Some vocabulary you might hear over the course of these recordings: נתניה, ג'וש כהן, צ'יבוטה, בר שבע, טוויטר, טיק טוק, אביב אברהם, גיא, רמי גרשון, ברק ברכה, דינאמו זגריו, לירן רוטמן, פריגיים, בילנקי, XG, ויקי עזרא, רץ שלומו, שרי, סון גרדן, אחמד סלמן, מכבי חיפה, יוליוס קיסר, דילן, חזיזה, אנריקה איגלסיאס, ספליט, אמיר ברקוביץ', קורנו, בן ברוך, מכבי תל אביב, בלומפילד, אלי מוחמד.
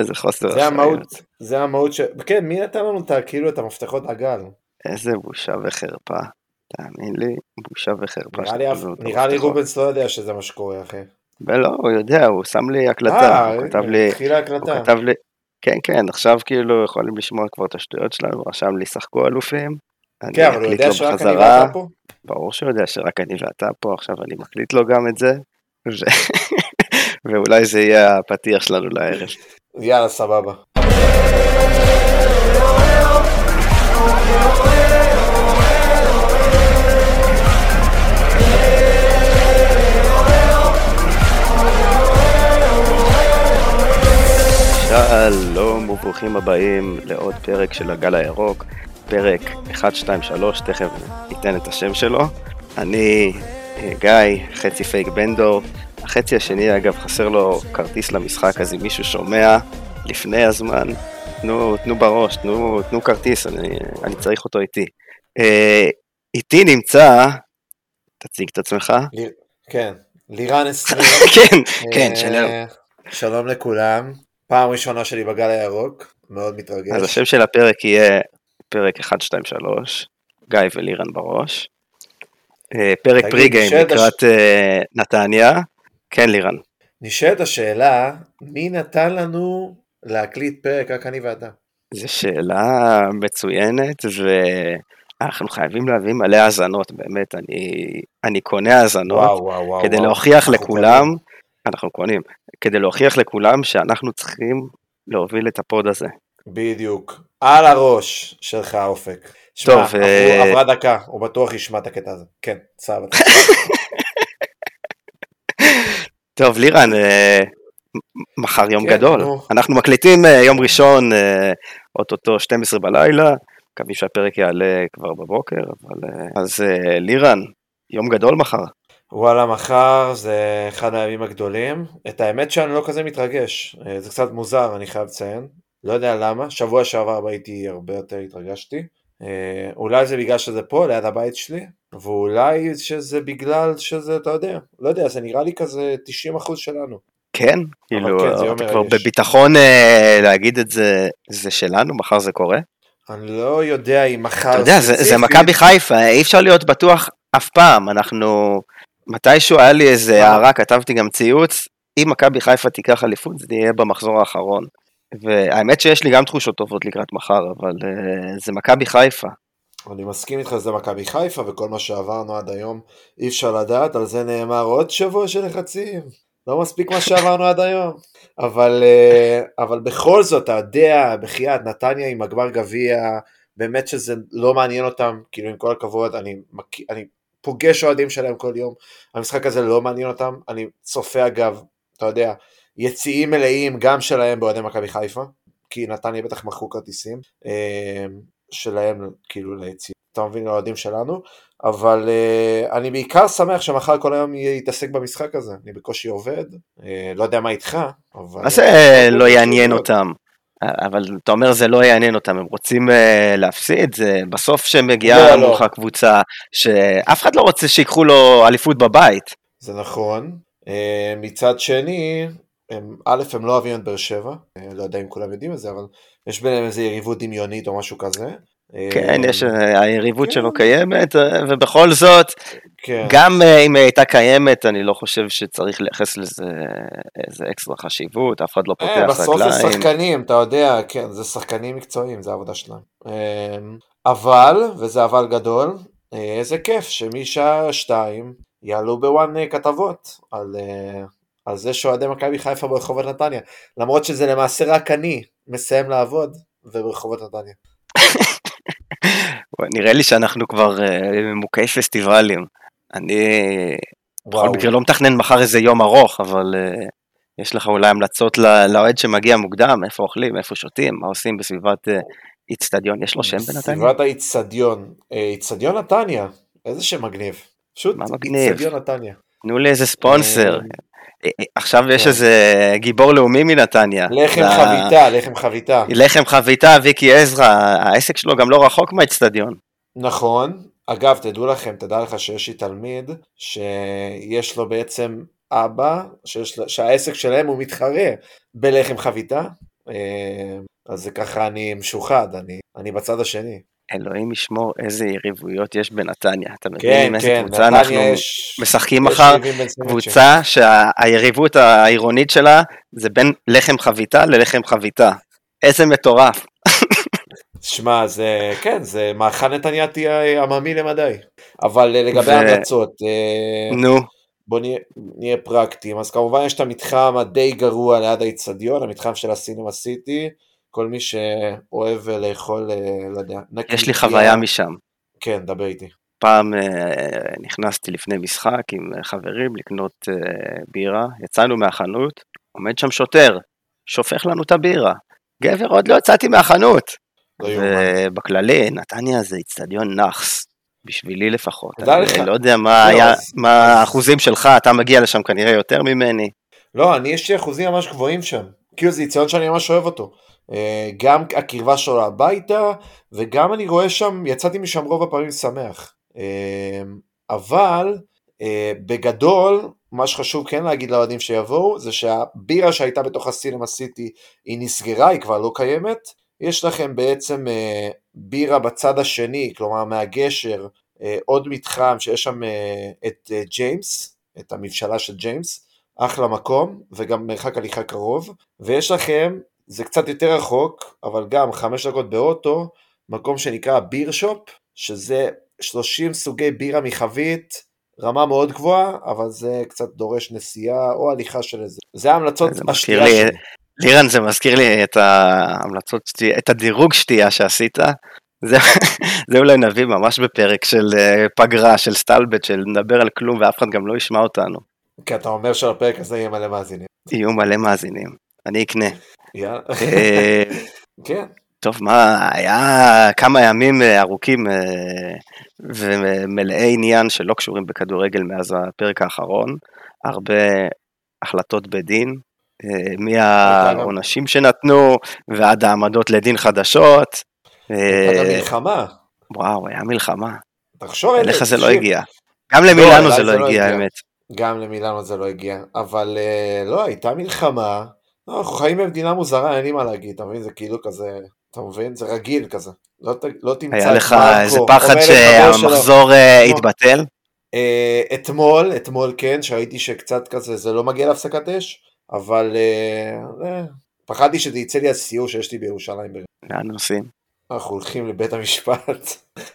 איזה חוסר. זה המהות ש... כן, מי נתן לנו את המפתחות עגל? איזה בושה וחרפה. תאמין לי, בושה וחרפה. נראה לי רובנס לא יודע שזה מה שקורה, אחי. ולא, הוא יודע, הוא שם לי הקלטה. התחילה הקלטה. כן, עכשיו כאילו יכולים לשמוע כבר את השטויות שלנו, רשם לי שחקו אלופים. כן, אבל הוא יודע שרק אני ואתה פה? ברור שהוא יודע שרק אני ואתה פה, עכשיו אני מקליט לו גם את זה. ואולי זה יהיה הפתיח שלנו לערב. יאללה, סבבה. שלום וברוכים הבאים לעוד פרק של הגל הירוק, פרק 1-2-3, תכף ניתן את השם שלו. אני גיא, חצי פייק בן דור, החצי השני אגב חסר לו כרטיס למשחק, אז אם מישהו שומע לפני הזמן, תנו בראש, תנו כרטיס, אני צריך אותו איתי. איתי נמצא, תציג את עצמך. כן, לירן 20. כן, שלום. שלום לכולם. פעם ראשונה שלי בגל הירוק, מאוד מתרגש. אז השם של הפרק יהיה פרק 1, 2, 3, גיא ולירן בראש. פרק פריגיים לקראת נתניה. כן, לירן. נשאלת השאלה, מי נתן לנו להקליט פרק רק אני ואתה? זו שאלה מצוינת, ואנחנו חייבים להביא מלא האזנות, באמת, אני קונה האזנות, כדי להוכיח לכולם... אנחנו קונים, כדי להוכיח לכולם שאנחנו צריכים להוביל את הפוד הזה. בדיוק, על הראש שלך האופק. טוב, עברה דקה, הוא בטוח ישמע את הקטע הזה. כן, סבבה. טוב, לירן, מחר יום גדול. אנחנו מקליטים יום ראשון, אותו 12 בלילה, מקווים שהפרק יעלה כבר בבוקר, אז לירן, יום גדול מחר. וואלה, מחר זה אחד הימים הגדולים. את האמת שאני לא כזה מתרגש, זה קצת מוזר, אני חייב לציין, לא יודע למה, שבוע שעבר הייתי הרבה יותר התרגשתי, אולי זה בגלל שזה פה ליד הבית שלי, ואולי שזה בגלל שזה, אתה יודע, לא יודע, זה נראה לי כזה 90% שלנו. כן, כאילו, כן, כבר בביטחון להגיד את זה, זה שלנו, מחר זה קורה? אני לא יודע אם מחר... אתה יודע, זה מכבי חיפה, אי אפשר להיות בטוח אף פעם, אנחנו... מתישהו היה לי איזה הערה, כתבתי גם ציוץ, אם מכבי חיפה תיקח אליפות, זה יהיה במחזור האחרון. והאמת שיש לי גם תחושות טובות לקראת מחר, אבל זה מכבי חיפה. אני מסכים איתך, זה מכבי חיפה, וכל מה שעברנו עד היום, אי אפשר לדעת, על זה נאמר עוד שבוע של לחצים. לא מספיק מה שעברנו עד היום. אבל בכל זאת, דיה, בחייאת, נתניה עם הגמר גביע, באמת שזה לא מעניין אותם, כאילו עם כל הכבוד, אני פוגש אוהדים שלהם כל יום, המשחק הזה לא מעניין אותם, אני צופה אגב, אתה יודע, יציאים מלאים גם שלהם באוהדי מכבי חיפה, כי נתניה בטח מכרו כרטיסים, שלהם כאילו ליציאים, אתה מבין, לאוהדים שלנו, אבל אני בעיקר שמח שמחר כל היום יתעסק במשחק הזה, אני בקושי עובד, לא יודע מה איתך, אבל... מה זה לא יעניין אותם? אבל אתה אומר זה לא יעניין אותם, הם רוצים להפסיד, זה בסוף שמגיעה מולך קבוצה, שאף אחד לא רוצה שיקחו לו אליפות בבית. זה נכון, מצד שני, א' הם לא אוהבים את בר שבע, לא יודע אם כולם יודעים את זה, אבל יש ביניהם איזו יריבות דמיונית או משהו כזה. כן, יש היריבות שלו קיימת, ובכל זאת, גם אם הייתה קיימת, אני לא חושב שצריך לייחס לזה איזה אקסטרה חשיבות, אף אחד לא פותח רגליים. בסוף זה שחקנים, אתה יודע, כן, זה שחקנים מקצועיים, זה העבודה שלהם. אבל, וזה אבל גדול, זה כיף שמשעה 2 יעלו בוואן כתבות על זה שאוהדי מכבי חיפה ברחובות נתניה, למרות שזה למעשה רק אני מסיים לעבוד וברחובות נתניה. נראה לי שאנחנו כבר מוקי פסטיבלים. אני בכל מקרה לא מתכנן מחר איזה יום ארוך, אבל יש לך אולי המלצות לאוהד שמגיע מוקדם, איפה אוכלים, איפה שותים, מה עושים בסביבת איצטדיון, יש לו שם בנתניה? בסביבת האיצטדיון, איצטדיון נתניה, איזה שם מגניב, פשוט איצטדיון נתניה. תנו לי איזה ספונסר, עכשיו יש איזה גיבור לאומי מנתניה. לחם חביתה. לחם חביתה, ויקי עזרא, העסק שלו גם לא רחוק מהאצטדיון. נכון, אגב תדע לך שיש לי תלמיד, שיש לו בעצם אבא, שהעסק שלהם הוא מתחרה בלחם חביתה, אז זה ככה, אני משוחד, אני בצד השני. אלוהים ישמור איזה יריבויות יש בנתניה, אתה מבין איזה קבוצה אנחנו משחקים אחר, קבוצה שהיריבות העירונית שלה זה בין לחם חביתה ללחם חביתה, איזה מטורף. שמע, זה כן, זה מאכל נתניה תהיה עממי למדי, אבל לגבי ההמלצות, בוא נהיה פרקטיים, אז כמובן יש את המתחם הדי גרוע ליד האיצטדיון, המתחם של הסינמה סיטי, כל מי שאוהב לאכול, יש לי חוויה משם. כן, דבר איתי. פעם נכנסתי לפני משחק עם חברים לקנות בירה, יצאנו מהחנות, עומד שם שוטר, שופך לנו את הבירה. גבר, עוד לא יצאתי מהחנות. בכללי, נתניה זה אצטדיון נחס, בשבילי לפחות. אני לא יודע מה האחוזים שלך, אתה מגיע לשם כנראה יותר ממני. לא, אני יש לי אחוזים ממש גבוהים שם. כאילו זה אצטדיון שאני ממש אוהב אותו. גם הקרבה שלו הביתה, וגם אני רואה שם, יצאתי משם רוב הפעמים שמח. אבל בגדול, מה שחשוב כן להגיד לאוהדים שיבואו, זה שהבירה שהייתה בתוך הסינמה סיטי, היא נסגרה, היא כבר לא קיימת. יש לכם בעצם בירה בצד השני, כלומר מהגשר, עוד מתחם שיש שם את ג'יימס, את המבשלה של ג'יימס, אחלה מקום, וגם מרחק הליכה קרוב, ויש לכם, זה קצת יותר רחוק, אבל גם 5 דקות באוטו, מקום שנקרא ביר שופ, שזה 30 סוגי בירה מחבית, רמה מאוד גבוהה, אבל זה קצת דורש נסיעה או הליכה של איזה. זה ההמלצות השתייה שלי. לירן, זה מזכיר לי את ההמלצות, את הדירוג שתייה שעשית, זה אולי נביא ממש בפרק של פגרה, של סטלבט, של נדבר על כלום ואף אחד גם לא ישמע אותנו. כי אתה אומר שהפרק הזה יהיה מלא מאזינים. יהיו מלא מאזינים. אני אקנה. טוב, מה, היה כמה ימים ארוכים ומלאי עניין שלא קשורים בכדורגל מאז הפרק האחרון, הרבה החלטות בדין, מהעונשים שנתנו ועד העמדות לדין חדשות. הייתה מלחמה. וואו, היה מלחמה. תחשוב, אליך זה לא הגיע. גם למילאנו זה לא הגיע, האמת. גם למילאנו זה לא הגיע, אבל לא, הייתה מלחמה. אנחנו חיים במדינה מוזרה, אין לי מה להגיד, אתה מבין? זה כאילו כזה, אתה מבין? זה רגיל כזה, לא תמצא... היה לך איזה פחד שהמחזור התבטל? אתמול כן, שהייתי שקצת כזה, זה לא מגיע להפסקת אש, אבל פחדתי שזה יצא לי הסיור שיש לי בירושלים. לאן נוסעים? אנחנו הולכים לבית המשפט,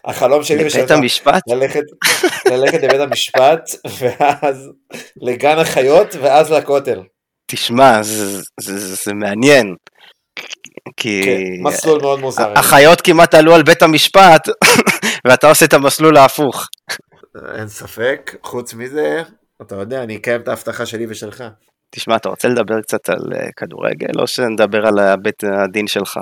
החלום שלי... לבית המשפט? ללכת לבית המשפט, ואז לגן החיות, ואז לכותל. תשמע, זה מעניין, כי מסלול מאוד מוזר. החיות כמעט עלו על בית המשפט, ואתה עושה את המסלול ההפוך. אין ספק, חוץ מזה, אתה יודע, אני אקיים את ההבטחה שלי ושלך. תשמע, אתה רוצה לדבר קצת על כדורגל, או שנדבר על בית הדין שלך?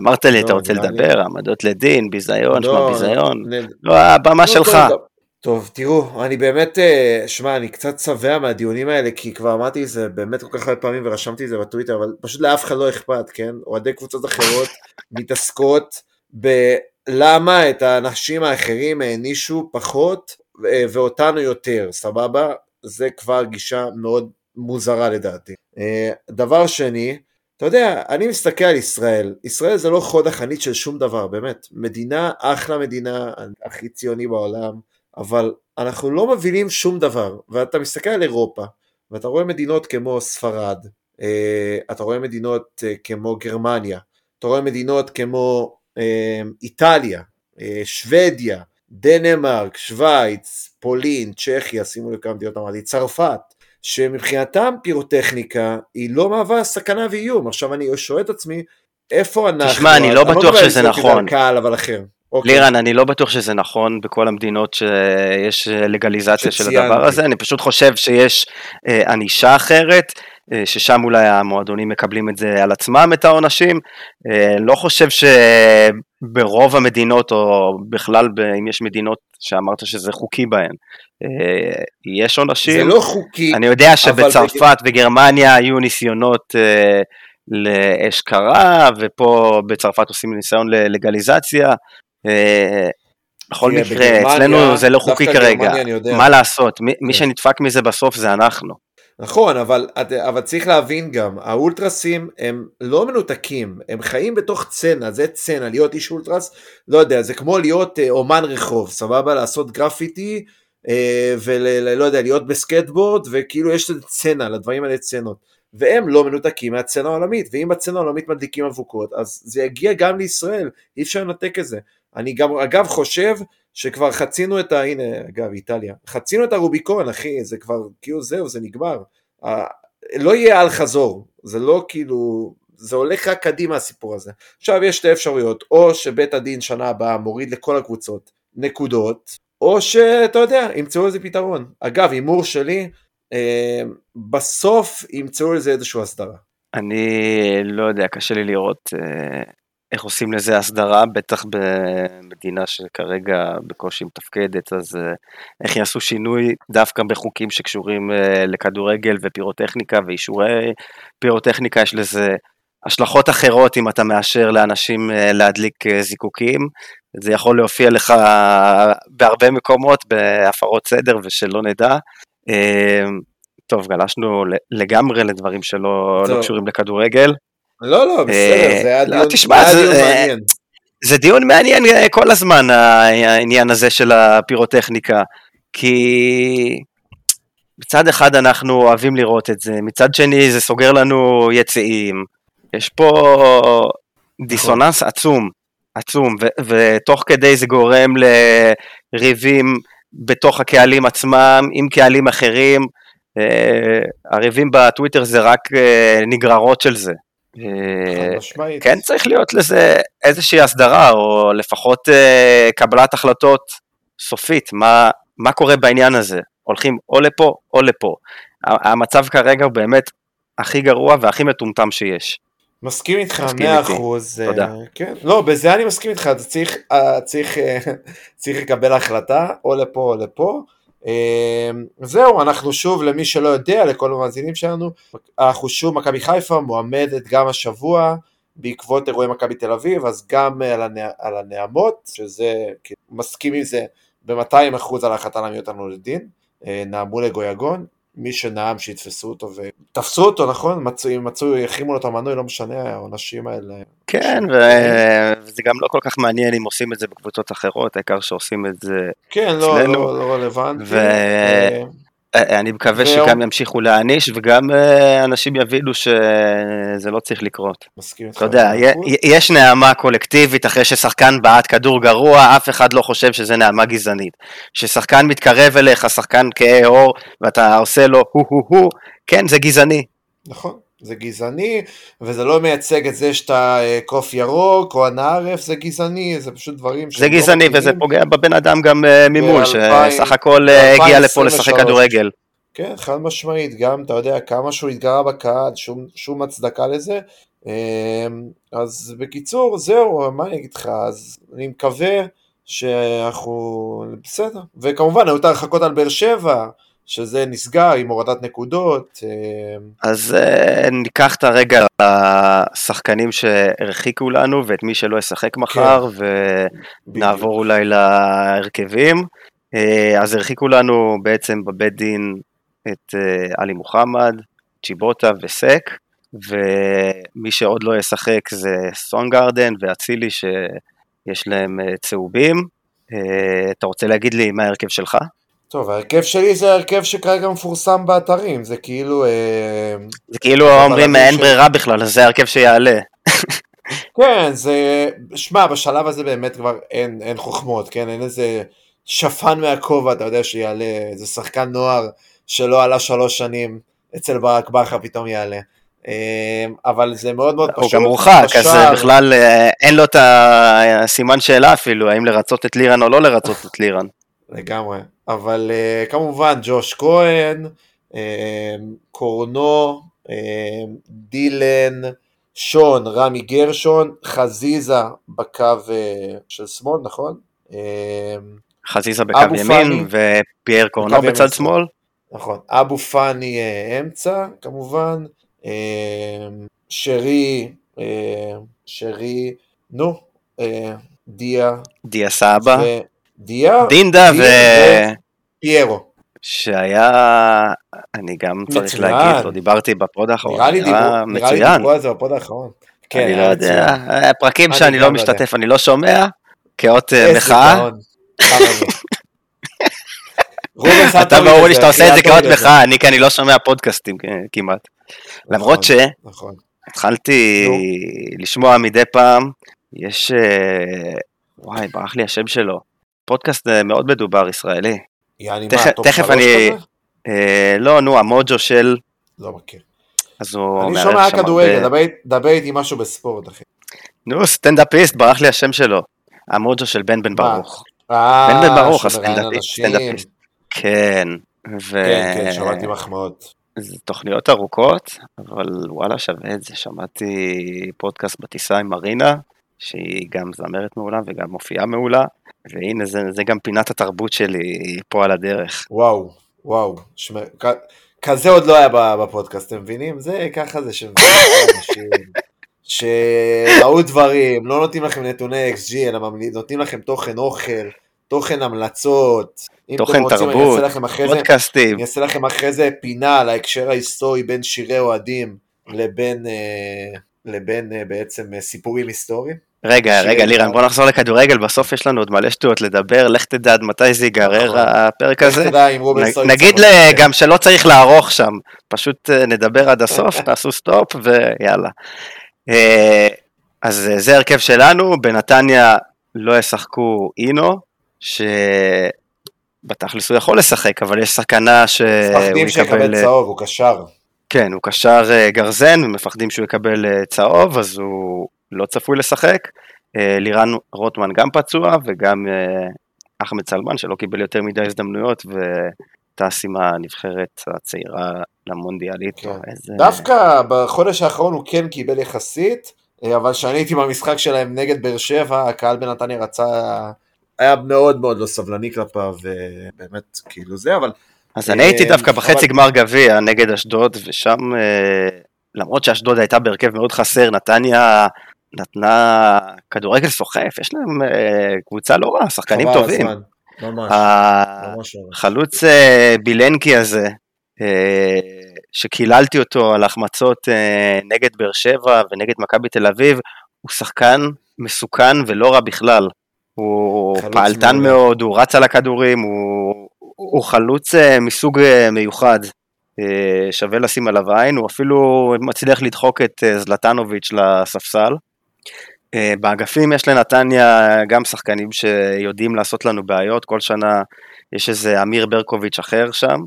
אמרת לי, אתה רוצה לדבר, עמדות לדין, ביזיון, שמה ביזיון, לא, הבמה שלך. טוב, תראו, אני באמת, שמע, אני קצת צבע מהדיונים האלה, כי כבר אמרתי זה באמת כל כך הרבה פעמים, ורשמתי את זה בטוויטר, אבל פשוט לאף אחד לא אכפת, כן? אוהדי קבוצות אחרות מתעסקות בלמה את האנשים האחרים הענישו פחות, ואותנו יותר, סבבה? זה כבר גישה מאוד מוזרה לדעתי. דבר שני, אתה יודע, אני מסתכל על ישראל, ישראל זה לא חוד החנית של שום דבר, באמת. מדינה, אחלה מדינה, הכי ציוני בעולם, אבל אנחנו לא מבינים שום דבר, ואתה מסתכל על אירופה, ואתה רואה מדינות כמו ספרד, אתה רואה מדינות כמו גרמניה, אתה רואה מדינות כמו איטליה, שוודיה, דנמרק, שוויץ, פולין, צ'כיה, שימו לב כמה מדינות אמרתי, צרפת, שמבחינתם פירוטכניקה היא לא מהווה סכנה ואיום. עכשיו אני שואל את עצמי, איפה אנחנו... תשמע, אני לא בטוח שזה נכון. קהל, אבל אחר. לירן, אני לא בטוח שזה נכון בכל המדינות שיש לגליזציה של הדבר הזה, אני פשוט חושב שיש ענישה אחרת, ששם אולי המועדונים מקבלים את זה על עצמם, את העונשים, לא חושב שברוב המדינות, או בכלל אם יש מדינות שאמרת שזה חוקי בהן, יש עונשים. זה לא חוקי. אני יודע שבצרפת וגרמניה היו ניסיונות... להשכרה, ופה בצרפת עושים ניסיון ללגליזציה, בכל מקרה, אצלנו זה לא חוקי כרגע, מה לעשות, מי שנדפק מזה בסוף זה אנחנו. נכון, אבל צריך להבין גם, האולטרסים הם לא מנותקים, הם חיים בתוך צנה, זה צנה, להיות איש אולטרס, לא יודע, זה כמו להיות אומן רחוב, סבבה, לעשות גרפיטי, ולא יודע, להיות בסקטבורד, וכאילו יש צנה, לדברים האלה צנות, והם לא מנותקים מהצנה העולמית, ואם הצנה העולמית מדליקים אבוקות, אז זה יגיע גם לישראל, אי אפשר לנתק את זה. אני גם, אגב, חושב שכבר חצינו את הנה, אגב, איטליה, חצינו את הרוביקון, אחי, זה כבר, כאילו זהו, זה נגמר, לא יהיה על חזור, זה לא כאילו, זה הולך רק קדימה הסיפור הזה. עכשיו יש שתי אפשרויות, או שבית הדין שנה הבאה מוריד לכל הקבוצות נקודות, או שאתה יודע, ימצאו איזה פתרון. אגב, אימור שלי, בסוף ימצאו איזה איזשהו הסדרה. אני לא יודע, קשה לי לראות איך עושים לזה הסדרה, בטח במדינה שכרגע בקושי מתפקדת, אז איך יעשו שינוי דווקא בחוקים שקשורים לכדורגל ופירוטכניקה ואישורי פירוטכניקה, יש לזה השלכות אחרות אם אתה מאשר לאנשים להדליק זיקוקים, זה יכול להופיע לך בהרבה מקומות בהפרות סדר ושלא נדע, טוב גלשנו לגמרי לדברים שלא קשורים לכדורגל, לא, בסדר, זה היה דיון מעניין. זה דיון מעניין כל הזמן, העניין הזה של הפירוטכניקה, כי מצד אחד אנחנו אוהבים לראות את זה, מצד שני זה סוגר לנו יציאים, יש פה דיסוננס עצום, ותוך כדי זה גורם לריבים בתוך הקהלים עצמם, עם קהלים אחרים, הריבים בטוויטר זה רק נגררות של זה. כן צריך להיות לזה איזושהי הסדרה או לפחות קבלת החלטות סופית, מה קורה בעניין הזה, הולכים או לפה או לפה, המצב כרגע הוא באמת הכי גרוע והכי מטומטם שיש. מסכים איתך 100%, כן, לא, בזה אני מסכים איתך, צריך לקבל החלטה או לפה או לפה. זהו, אנחנו שוב, למי שלא יודע, לכל המאזינים שלנו, אנחנו שוב, מכבי חיפה מועמדת גם השבוע בעקבות אירועי מכבי תל אביב, אז גם על הנעמות, שזה מסכים עם זה ב-200% על ההחלטה להעמיד אותנו לדין, נעמו לגויגון, מי שנעם שיתפסו אותו ותפסו אותו, נכון? מצאו, יחרימו לו את המנוי, לא משנה, העונשים האלה. כן, וזה גם לא כל כך מעניין אם עושים את זה בקבוצות אחרות, העיקר שעושים את זה אצלנו. כן, לא רלוונטי. ואני מקווה שגם ימשיכו להעניש, וגם אנשים יבינו שזה לא צריך לקרות. מסכים איתך. אתה יודע, יש נעמה קולקטיבית, אחרי ששחקן בעט כדור גרוע, אף אחד לא חושב שזה נעמה גזענית. ששחקן מתקרב אליך, שחקן כהה אור, ואתה עושה לו הו-הו-הו, כן, זה גזעני. נכון, זה גזעני, וזה לא מייצג את זה שאתה קוף ירוק, או הנערף, זה גזעני, זה פשוט דברים ש... זה גזעני, וזה פוגע בבן אדם גם ממול, שסך הכל הגיע לפה לשחק כדורגל. כן, חד משמעית, גם, אתה יודע, כמה שהוא התגרה בקהל, שום הצדקה לזה, אז בקיצור, זהו, מה אני אגיד לך, אז אני מקווה שאנחנו... בסדר, וכמובן, היו את הרחקות על בר שבע, שזה נסגר עם הורדת נקודות. אז ניקח את הרגע לשחקנים שהרחיקו לנו, ואת מי שלא ישחק מחר, ונעבור אולי להרכבים. אז הרחיקו לנו בעצם בבית דין את אלי מוחמד, צ'יבוטה וסק, ומי שעוד לא ישחק זה סון גרדן ואצילי שיש להם צהובים. אתה רוצה להגיד לי מה ההרכב שלך? טוב, ההרכב שלי זה ההרכב שכרגע מפורסם באתרים, זה כאילו... זה כאילו אומרים אין ברירה בכלל, אז זה ההרכב שיעלה. כן, זה... שמע, בשלב הזה באמת כבר אין חוכמות, כן? אין איזה שפן מהכובע, אתה יודע שיעלה, איזה שחקן נוער שלא עלה 3 שנים, אצל ברק ברכה פתאום יעלה. אבל זה מאוד מאוד פשוט. הוא גם רוחק, אז בכלל אין לו את הסימן שאלה אפילו, האם לרצות את לירן או לא לרצות את לירן. לגמרי, אבל כמובן ג'וש כהן, קורנו, דילן, שון, רמי גרשון, חזיזה בקו של שמאל, נכון? חזיזה בקו ימין ופייר קורנו בצד שמאל. נכון, אבו פני אמצע כמובן, שרי, נו, דיה סבא. דיה, דינדה ופיירו. שהיה, אני גם צריך להגיד, לא דיברתי בפרוד האחרון, נראה לי דיברו על זה בפרוד האחרון. אני לא יודע, הפרקים שאני לא משתתף, אני לא שומע, כאות מחאה. אתה ברור לי שאתה עושה את זה כאות מחאה, אני כי אני לא שומע פודקאסטים כמעט. למרות שהתחלתי לשמוע מדי פעם, יש, וואי, ברח לי השם שלו, פודקאסט מאוד מדובר ישראלי. תכף אני, לא, נו, המוג'ו של, לא מכיר. אני שומע כדורגל, דבר איתי משהו בספורט, אחי. נו, סטנדאפיסט, ברח לי השם שלו, המוג'ו של בן ברוך. בן ברוך, הסטנדאפיסט. כן, כן, שמעתי מחמאות. זה תוכניות ארוכות, אבל וואלה שווה את זה, שמעתי פודקאסט בטיסה עם מרינה, שהיא גם זמרת מעולה וגם מופיעה מעולה, והנה זה גם פינת התרבות שלי פה על הדרך. וואו, וואו, כזה עוד לא היה בפודקאסט, אתם מבינים? זה ככה זה שראו דברים, לא נותנים לכם נתוני XG, אלא נותנים לכם תוכן אוכל, תוכן המלצות, תוכן תרבות, פודקאסטים. אני אעשה לכם אחרי זה פינה על ההקשר ההיסטורי בין שירי אוהדים לבין בעצם סיפורים היסטוריים. רגע, לירן, בוא נחזור לכדורגל, בסוף יש לנו עוד מלא שטויות לדבר, לך תדע עד מתי זה ייגרר הפרק הזה. נגיד גם שלא צריך לערוך שם, פשוט נדבר עד הסוף, תעשו סטופ ויאללה. אז זה הרכב שלנו, בנתניה לא ישחקו אינו, שבתכלס הוא יכול לשחק, אבל יש סכנה שהוא יקבל צהוב, הוא קשר. כן, הוא קשר גרזן, ומפחדים שהוא יקבל צהוב, אז הוא לא צפוי לשחק. לירן רוטמן גם פצוע, וגם אחמד סלמן, שלא קיבל יותר מדי הזדמנויות, וטס עם הנבחרת הצעירה למונדיאלית. דווקא בחודש האחרון הוא כן קיבל יחסית, אבל שאני הייתי במשחק שלהם נגד בר שבע, הקהל בנתניה רצה... היה מאוד מאוד לא סבלני כלפיו, ובאמת כאילו זה, אבל... אז אני הייתי דווקא בחצי גמר גביע נגד אשדוד, ושם, למרות שאשדוד הייתה בהרכב מאוד חסר, נתניה נתנה כדורגל סוחף, יש להם קבוצה לא רע, שחקנים טובים. החלוץ בילנקי הזה, שקיללתי אותו על ההחמצות נגד בר שבע ונגד מכבי תל אביב, הוא שחקן מסוכן ולא רע בכלל. הוא פעלתן מאוד, הוא רץ על הכדורים, הוא חלוץ מסוג מיוחד, שווה לשים עליו עין, הוא אפילו מצליח לדחוק את זלטנוביץ' לספסל. באגפים יש לנתניה גם שחקנים שיודעים לעשות לנו בעיות, כל שנה יש איזה אמיר ברקוביץ' אחר שם,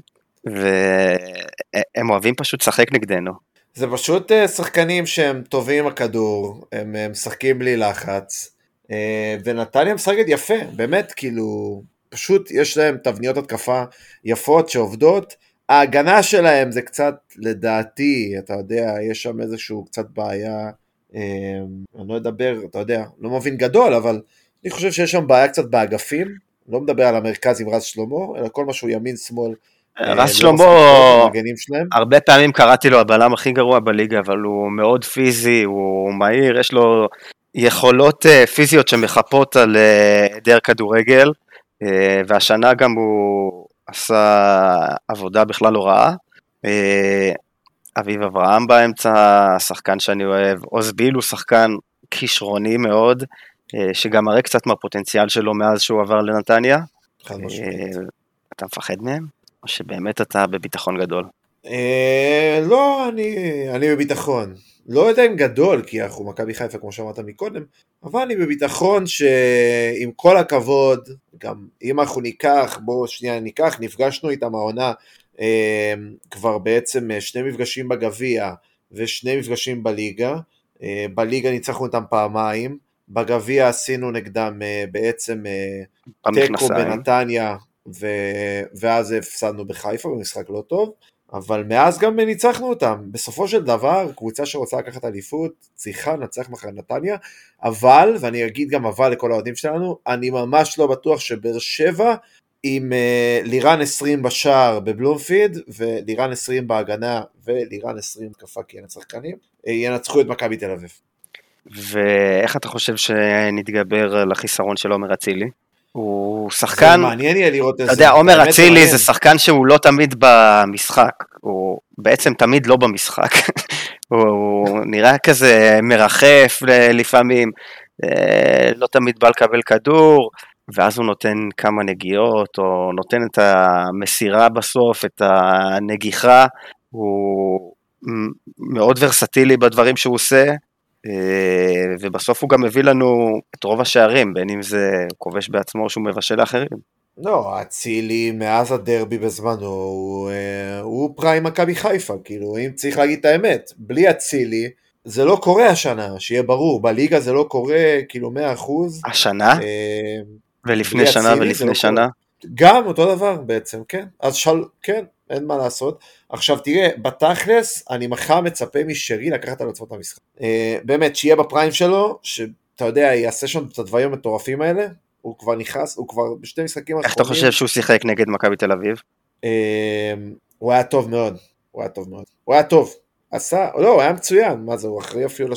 והם אוהבים פשוט לשחק נגדנו. זה פשוט שחקנים שהם טובים הכדור, הם משחקים בלי לחץ, ונתניה משחקת יפה, באמת, כאילו, פשוט יש להם תבניות התקפה יפות שעובדות, ההגנה שלהם זה קצת, לדעתי, אתה יודע, יש שם איזשהו קצת בעיה, אני לא אדבר, אתה יודע, לא מבין גדול, אבל אני חושב שיש שם בעיה קצת באגפים, לא מדבר על המרכז עם רץ שלומו, אלא כל משהו ימין, שמאל, רץ שלומו, הרבה פעמים קראתי לו הבלם הכי גרוע בליגה, אבל הוא מאוד פיזי, הוא מהיר, יש לו... יכולות פיזיות שמחפות על היעדר כדורגל, והשנה גם הוא עשה עבודה בכלל לא רעה, אביב אברהם באמצע, שחקן שאני אוהב, אוסבילו שחקן כישרוני מאוד, שגם מראה קצת מהפוטנציאל שלו מאז שהוא עבר לנתניה, אתה מפחד מהם? או שבאמת אתה בביטחון גדול? לא, אני בביטחון. לא יודע אם גדול, כי אנחנו מכבי חיפה, כמו שאמרת מקודם, אבל אני בביטחון שעם כל הכבוד, גם אם אנחנו ניקח, בואו שנייה ניקח, נפגשנו איתם העונה, כבר בעצם שני מפגשים בגביע, ושני מפגשים בליגה, בליגה ניצחנו איתם פעמיים, בגביע עשינו נגדם בעצם תיקו בנתניה, ואז הפסדנו בחיפה, במשחק לא טוב, אבל מאז גם ניצחנו אותם, בסופו של דבר, קבוצה שרוצה לקחת אליפות, צריכה לנצח מחר נתניה, אבל, ואני אגיד גם אבל לכל האוהדים שלנו, אני ממש לא בטוח שבאר שבע, עם לירן 20 בשער בבלומפיד, ולירן 20 בהגנה, ולירן 20 תקפה כי אין שחקנים, ינצחו את מכבי תל אביב. ואיך אתה חושב שנתגבר לחיסרון של עומר אצילי? הוא שחקן, מעניין יהיה לראות איזה, אתה יודע, עומר אצילי זה שחקן שהוא לא תמיד במשחק, הוא בעצם תמיד לא במשחק, הוא נראה כזה מרחף לפעמים, לא תמיד בא לקבל כדור, ואז הוא נותן כמה נגיעות, או נותן את המסירה בסוף, את הנגיחה, הוא מאוד ורסטילי בדברים שהוא עושה, ובסוף הוא גם מביא לנו את רוב השערים, בין אם זה כובש בעצמו שהוא מבשל לאחרים. לא, אצילי מאז הדרבי בזמנו, הוא פריים מכבי חיפה, כאילו, אם צריך להגיד את האמת, בלי אצילי, זה לא קורה השנה, שיהיה ברור, בליגה זה לא קורה, כאילו 100%. השנה? ולפני שנה ולפני שנה? גם אותו דבר בעצם, כן. אז כן, אין מה לעשות. עכשיו תראה, בתכלס, אני מחר מצפה משרי לקחת על עצמו את המשחק. באמת, שיהיה בפריים שלו, שאתה יודע, יעשה שם את הדברים המטורפים האלה, הוא כבר נכנס, הוא כבר בשתי משחקים האחרונים. איך אתה חושב שהוא שיחק נגד מכבי תל אביב? הוא היה טוב מאוד, הוא היה מצוין, מה זה, הוא אחראי אפילו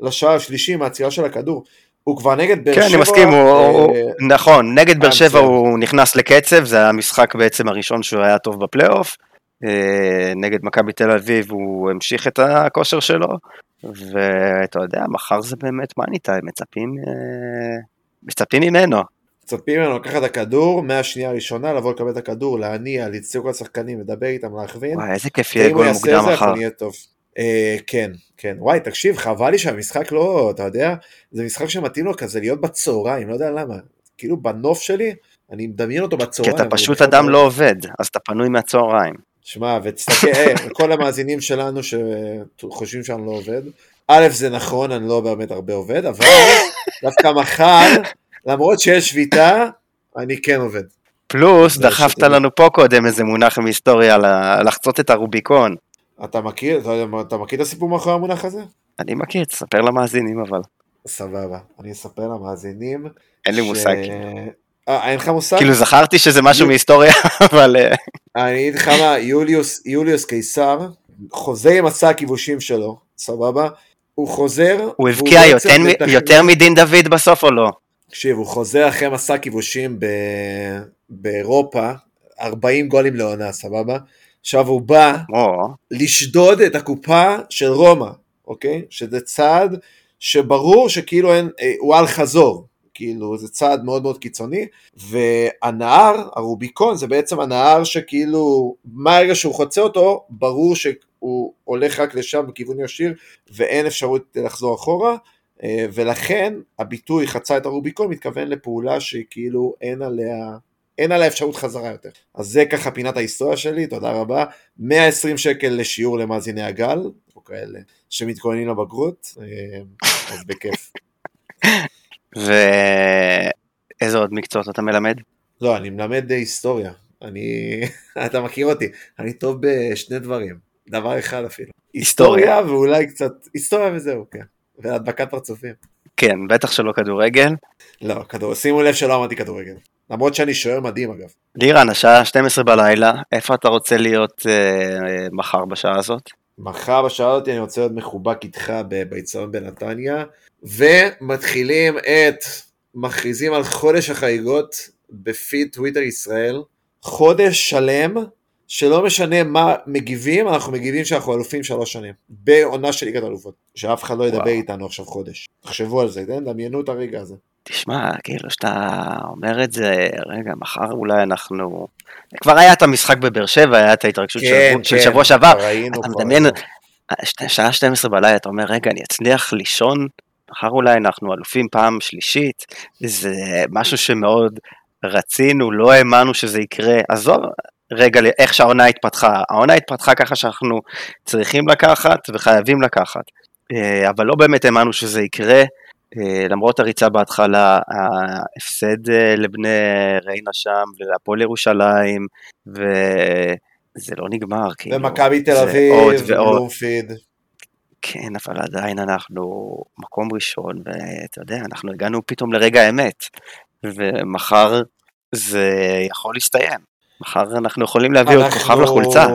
לשער השלישי מהצילה של הכדור, הוא כבר נגד בר שבע. כן, אני מסכים, נכון, נגד בר שבע הוא נכנס לקצב, זה המשחק בעצם הראשון שהוא היה טוב בפלייאוף, נגד מכבי תל אביב הוא המשיך את הכושר שלו, ואתה יודע, מחר זה באמת מניטה, הם מצפים ממנו. מצפים ממנו לקחת הכדור, מהשנייה הראשונה, לבוא לקבל את הכדור, להניע, להצטיר כל השחקנים, לדבר איתם, להכווין. וואי, איזה כיף יהיה גול מוקדם אחר. אנחנו נהיה טוב. כן, כן. וואי, תקשיב, חבל לי שהמשחק לא, אתה יודע, זה משחק שמתאים לו כזה להיות בצהריים, לא יודע למה. כאילו בנוף שלי, אני מדמיין אותו בצהריים. כי אתה פשוט אדם לא עובד, אז אתה פנוי מהצהריים. שמע, ותסתכל, כל המאזינים שלנו שחושבים שאני לא עובד, א' זה נכון, אני לא באמת הרבה עובד, אבל דווקא מחר, למרות שיש שביתה, אני כן עובד. פלוס, דחפת לנו פה קודם איזה מונח מהיסטוריה, לחצות את הרוביקון. אתה מכיר? אתה מכיר את הסיפור מאחורי המונח הזה? אני מכיר, תספר למאזינים אבל. סבבה, אני אספר למאזינים. אין לי מושג. אין לך מושג? כאילו זכרתי שזה משהו מהיסטוריה, אבל... אני איתך מה, יוליוס קיסר, חוזה עם מסע הכיבושים שלו, סבבה? הוא חוזר... הוא הבקיע יותר מדין דוד בסוף או לא? תקשיב, הוא חוזר אחרי מסע כיבושים באירופה, 40 גולים לעונה, סבבה? עכשיו הוא בא לשדוד את הקופה של רומא, אוקיי? שזה צעד שברור שכאילו הוא על חזור, כאילו זה צעד מאוד מאוד קיצוני, והנהר, הרוביקון, זה בעצם הנהר שכאילו, מה הרגע שהוא חוצה אותו, ברור שהוא הולך רק לשם בכיוון ישיר, ואין אפשרות לחזור אחורה, ולכן הביטוי חצה את הרוביקון, מתכוון לפעולה שכאילו אין עליה אפשרות חזרה יותר. אז זה ככה פינת ההיסטוריה שלי, תודה רבה, 120 שקל לשיעור למאזיני הגל, או כאלה שמתכוננים לבגרות, אז בכיף. ואיזה עוד מקצועות אתה מלמד? לא, אני מלמד היסטוריה, אתה מכיר אותי, אני טוב בשני דברים, דבר אחד אפילו, היסטוריה ואולי קצת, היסטוריה וזהו, כן, והדבקת פרצופים. כן, בטח שלא כדורגל. לא, שימו לב שלא אמרתי כדורגל, למרות שאני שוער מדהים אגב. לירן, השעה 12 בלילה, איפה אתה רוצה להיות מחר בשעה הזאת? מחר בשעה הזאת אני רוצה להיות מחובק איתך בביצון בנתניה, ומתחילים את, מכריזים על חודש החגיגות בפיד טוויטר ישראל, חודש שלם, שלא משנה מה מגיבים, אנחנו מגיבים שאנחנו אלופים 3 שנים, בעונה של ליגת אלופות, שאף אחד לא ידבר איתנו עכשיו חודש, תחשבו על זה, דמיינו את הרגע הזה. תשמע, כאילו שאתה אומר את זה, רגע, מחר אולי אנחנו... כבר היה את המשחק בבר שבע, היה את ההתרגשות של שבוע שעבר, אתה מדמיין, שעה 12 בלילה, אתה אומר, רגע, אני אצליח לישון, מחר אולי אנחנו אלופים פעם שלישית, זה משהו שמאוד רצינו, לא האמנו שזה יקרה, עזוב, רגע, איך שהעונה התפתחה, העונה התפתחה ככה שאנחנו צריכים לקחת וחייבים לקחת, אבל לא באמת האמנו שזה יקרה, למרות הריצה בהתחלה, ההפסד לבני ריינה שם, ולהפועל ירושלים, וזה לא נגמר. ומכבי תל אביב, בלומפילד. כן, אבל עדיין אנחנו מקום ראשון, ואתה יודע, אנחנו הגענו פתאום לרגע האמת, ומחר זה יכול להסתיים. מחר אנחנו יכולים להביא עוד כוכב לחולצה.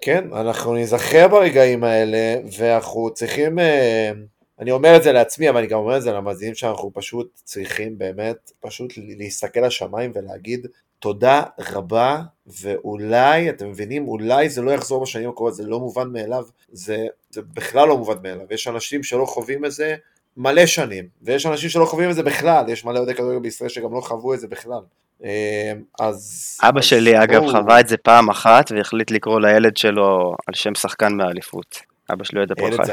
כן, אנחנו נזכר ברגעים האלה, ואנחנו צריכים... אני אומר את זה לעצמי, אבל אני גם אומר את זה למאזינים שאנחנו פשוט צריכים באמת פשוט להסתכל לשמיים ולהגיד תודה רבה, ואולי, אתם מבינים, אולי זה לא יחזור בשנים הקרובות, זה לא מובן מאליו, זה בכלל לא מובן מאליו, יש אנשים שלא חווים את זה מלא שנים, ויש אנשים שלא חווים את זה בכלל, יש מלא עוד כדורגל בישראל שגם לא חוו את זה בכלל. אז אבא שלי אגב חווה את זה פעם אחת, והחליט לקרוא לילד שלו על שם שחקן מהאליפות. אבא שלי ידע פה חיפה,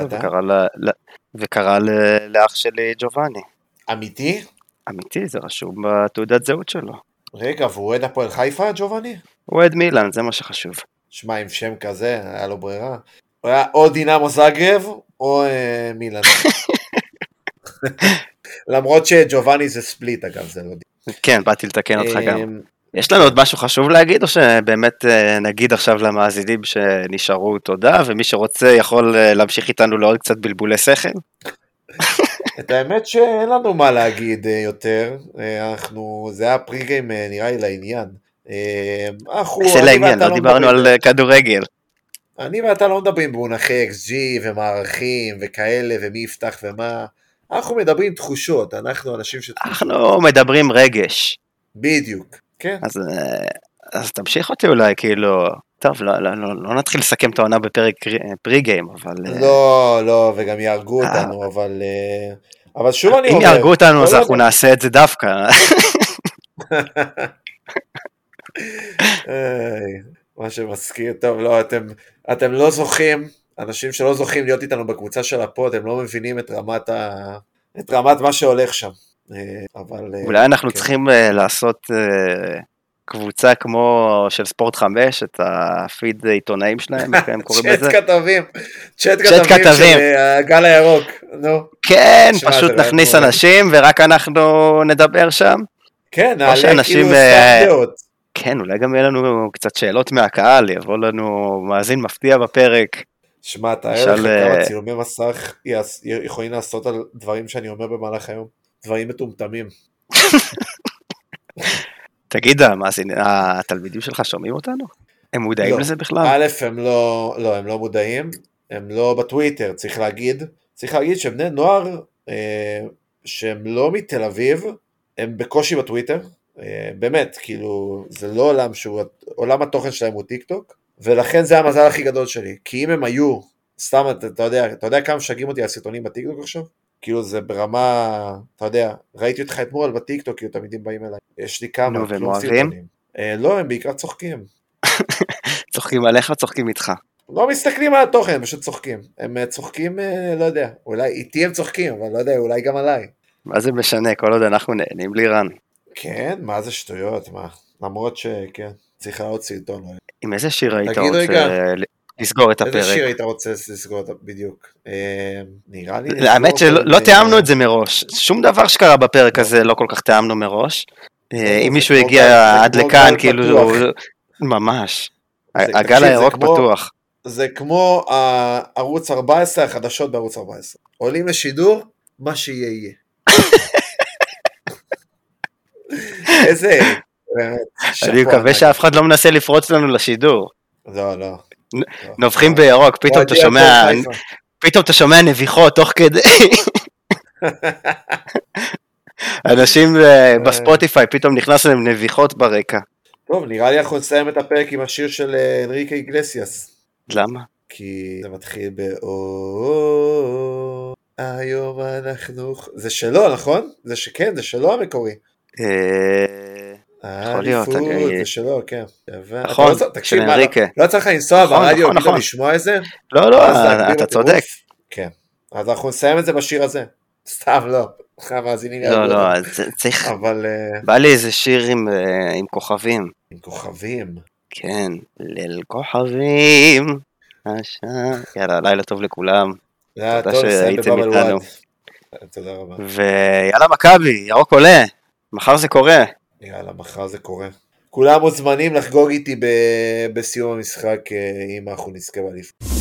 וקרא לאח שלי ג'ובני. אמיתי? אמיתי, זה רשום בתעודת זהות שלו. רגע, והוא עד הפועל חיפה, ג'ובני? הוא עד מילן, זה מה שחשוב. שמע, עם שם כזה, היה לו ברירה. הוא היה או דינאמו זגריו, או מילן. למרות שג'ובני זה ספליט, אגב, זה לא דינאמו. כן, באתי לתקן אותך גם. יש לנו עוד משהו חשוב להגיד, או שבאמת נגיד עכשיו למאזינים שנשארו תודה, ומי שרוצה יכול להמשיך איתנו לעוד קצת בלבולי שכל? את האמת שאין לנו מה להגיד יותר, זה היה פריגיים נראה לי לעניין. זה לעניין, לא דיברנו על כדורגל. אני ואתה לא מדברים במונחי XG ומערכים וכאלה ומי יפתח ומה, אנחנו מדברים תחושות, אנחנו אנשים שתחושות. אנחנו מדברים רגש. בדיוק, כן. אז תמשיך אותי אולי כאילו... טוב, לא נתחיל לסכם את העונה בפרק פריגיים, אבל... לא, וגם יארגו אותנו, אבל שוב אני אומר... אם יארגו אותנו, אז אנחנו נעשה את זה דווקא. מה שמזכיר, טוב, לא, אתם לא זוכים, אנשים שלא זוכים להיות איתנו בקבוצה של הפוד, הם לא מבינים את רמת מה שהולך שם. אולי אנחנו צריכים לעשות... קבוצה כמו של ספורט 5, את הפיד עיתונאים שלהם, הם קוראים לזה? צ'אט כתבים של הגל הירוק. כן, פשוט נכניס אנשים ורק אנחנו נדבר שם. כן, נעלה כאילו סטנדיות. כן, אולי גם יהיה לנו קצת שאלות מהקהל, יבוא לנו מאזין מפתיע בפרק. שמע, תאר לך כמה צילומי מסך יכולים לעשות על דברים שאני אומר במהלך היום, דברים מטומטמים. תגיד, התלמידים שלך שומעים אותנו? הם מודעים לזה בכלל? א', הם לא מודעים, הם לא בטוויטר, צריך להגיד שבני נוער שהם לא מתל אביב, הם בקושי בטוויטר, באמת, כאילו, זה לא עולם שהוא, עולם התוכן שלהם הוא טיק טוק, ולכן זה המזל הכי גדול שלי, כי אם הם היו, סתם, אתה יודע כמה שגעים אותי הסרטונים בטיק טוק עכשיו? כאילו זה ברמה, אתה יודע, ראיתי אותך אתמול בטיקטוק, כי תמידים באים אליי. יש לי כמה... נו, והם אוהבים? לא, הם בעיקר צוחקים. צוחקים עליך, צוחקים איתך. לא מסתכלים על התוכן, פשוט צוחקים. הם צוחקים, לא יודע, אולי איתי הם צוחקים, אבל לא יודע, אולי גם עליי. מה זה משנה, כל עוד אנחנו נהנים לירן. כן, מה זה שטויות, מה? למרות שכן, צריך לעוד סרטון. עם איזה שיר היית רוצה... לסגור את הפרק. איזה שיר היית רוצה לסגור את הפרק, בדיוק. נראה לי... האמת שלא תיאמנו את זה מראש. שום דבר שקרה בפרק הזה לא כל כך תיאמנו מראש. אם מישהו הגיע עד לכאן, כאילו... ממש. הגל הירוק פתוח. זה כמו ערוץ 14, החדשות בערוץ 14. עולים לשידור, מה שיהיה יהיה. איזה... אני מקווה שאף אחד לא מנסה לפרוץ לנו לשידור. לא. נובחים בירוק, פתאום אתה שומע נביחות תוך כדי אנשים בספוטיפיי, פתאום נכנס להם נביחות ברקע. טוב, נראה לי אנחנו נסיים את הפרק עם השיר של אנריקה איגלסיאס. למה? כי זה מתחיל באו היום אנחנו, זה שלו נכון? זה שכן, זה שלו המקורי. יכול להיות, זה שלא, כן. נכון, של אנריקה. לא צריך לנסוע ברדיו, כאילו לשמוע איזה? לא, אתה צודק. כן, אז אנחנו נסיים את זה בשיר הזה. סתם לא. לא, צריך. בא לי איזה שיר עם כוכבים. עם כוכבים? כן, ליל כוכבים. יאללה, לילה טוב לכולם. תודה שהייתם איתנו. תודה רבה. ויאללה מכבי, ירוק עולה. מחר זה קורה. יאללה, מחר זה קורה. כולם מוזמנים לחגוג איתי בסיום המשחק, אם אנחנו נזכה באליפות.